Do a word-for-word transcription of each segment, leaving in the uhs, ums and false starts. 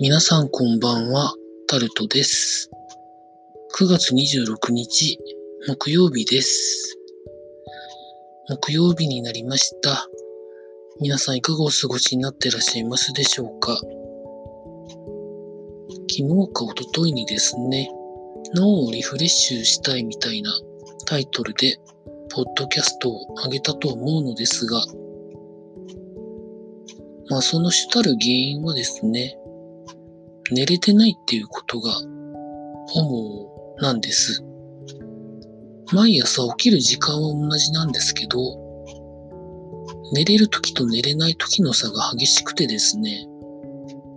皆さんこんばんは、タルトです。くがつにじゅうろくにち、木曜日です。木曜日になりました。皆さんいかがお過ごしになってらっしゃいますでしょうか。昨日か一昨日にですね、脳をリフレッシュしたいみたいなタイトルで、ポッドキャストを上げたと思うのですが、まあその主たる原因はですね、寝れてないっていうことが主なんです。毎朝起きる時間は同じなんですけど、寝れる時と寝れない時の差が激しくてですね、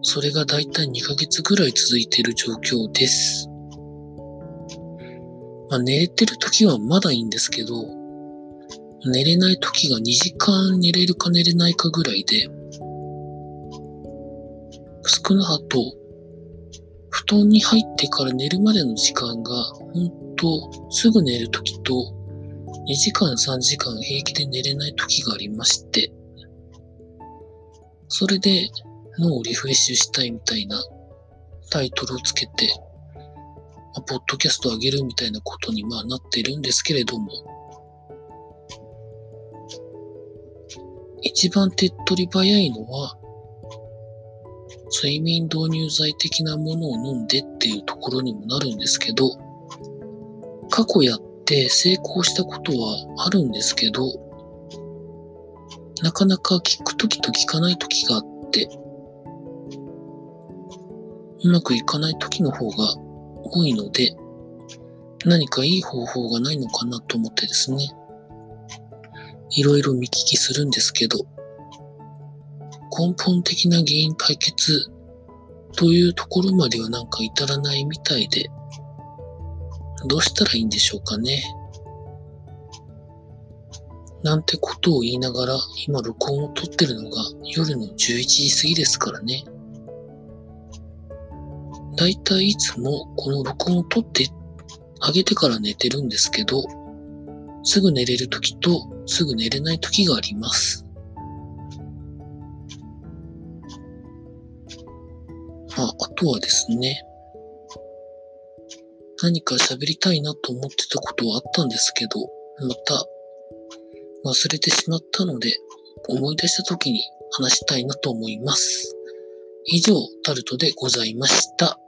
それがだいたいにかげつぐらい続いている状況です。まあ、寝れてる時はまだいいんですけど、寝れない時がにじかん寝れるか寝れないかぐらいで、少なくとも布団に入ってから寝るまでの時間が本当すぐ寝るときとにじかんさんじかん平気で寝れないときがありまして、それで脳をリフレッシュしたいみたいなタイトルをつけてポッドキャストを上げるみたいなことにまあなってるんですけれども、一番手っ取り早いのは睡眠導入剤的なものを飲んでっていうところにもなるんですけど、過去やって成功したことはあるんですけど、なかなか効くときと効かないときがあって、うまくいかないときの方が多いので、何かいい方法がないのかなと思ってですね、いろいろ見聞きするんですけど、根本的な原因解決というところまではなんか至らないみたいで、どうしたらいいんでしょうかね。なんてことを言いながら今録音を撮ってるのが夜のじゅういちじ過ぎですからね。だいたいいつもこの録音を撮ってあげてから寝てるんですけど、すぐ寝れる時とすぐ寝れない時があります。まあ、あとはですね、何か喋りたいなと思ってたことはあったんですけど、また忘れてしまったので、思い出した時に話したいなと思います。以上、タルトでございました。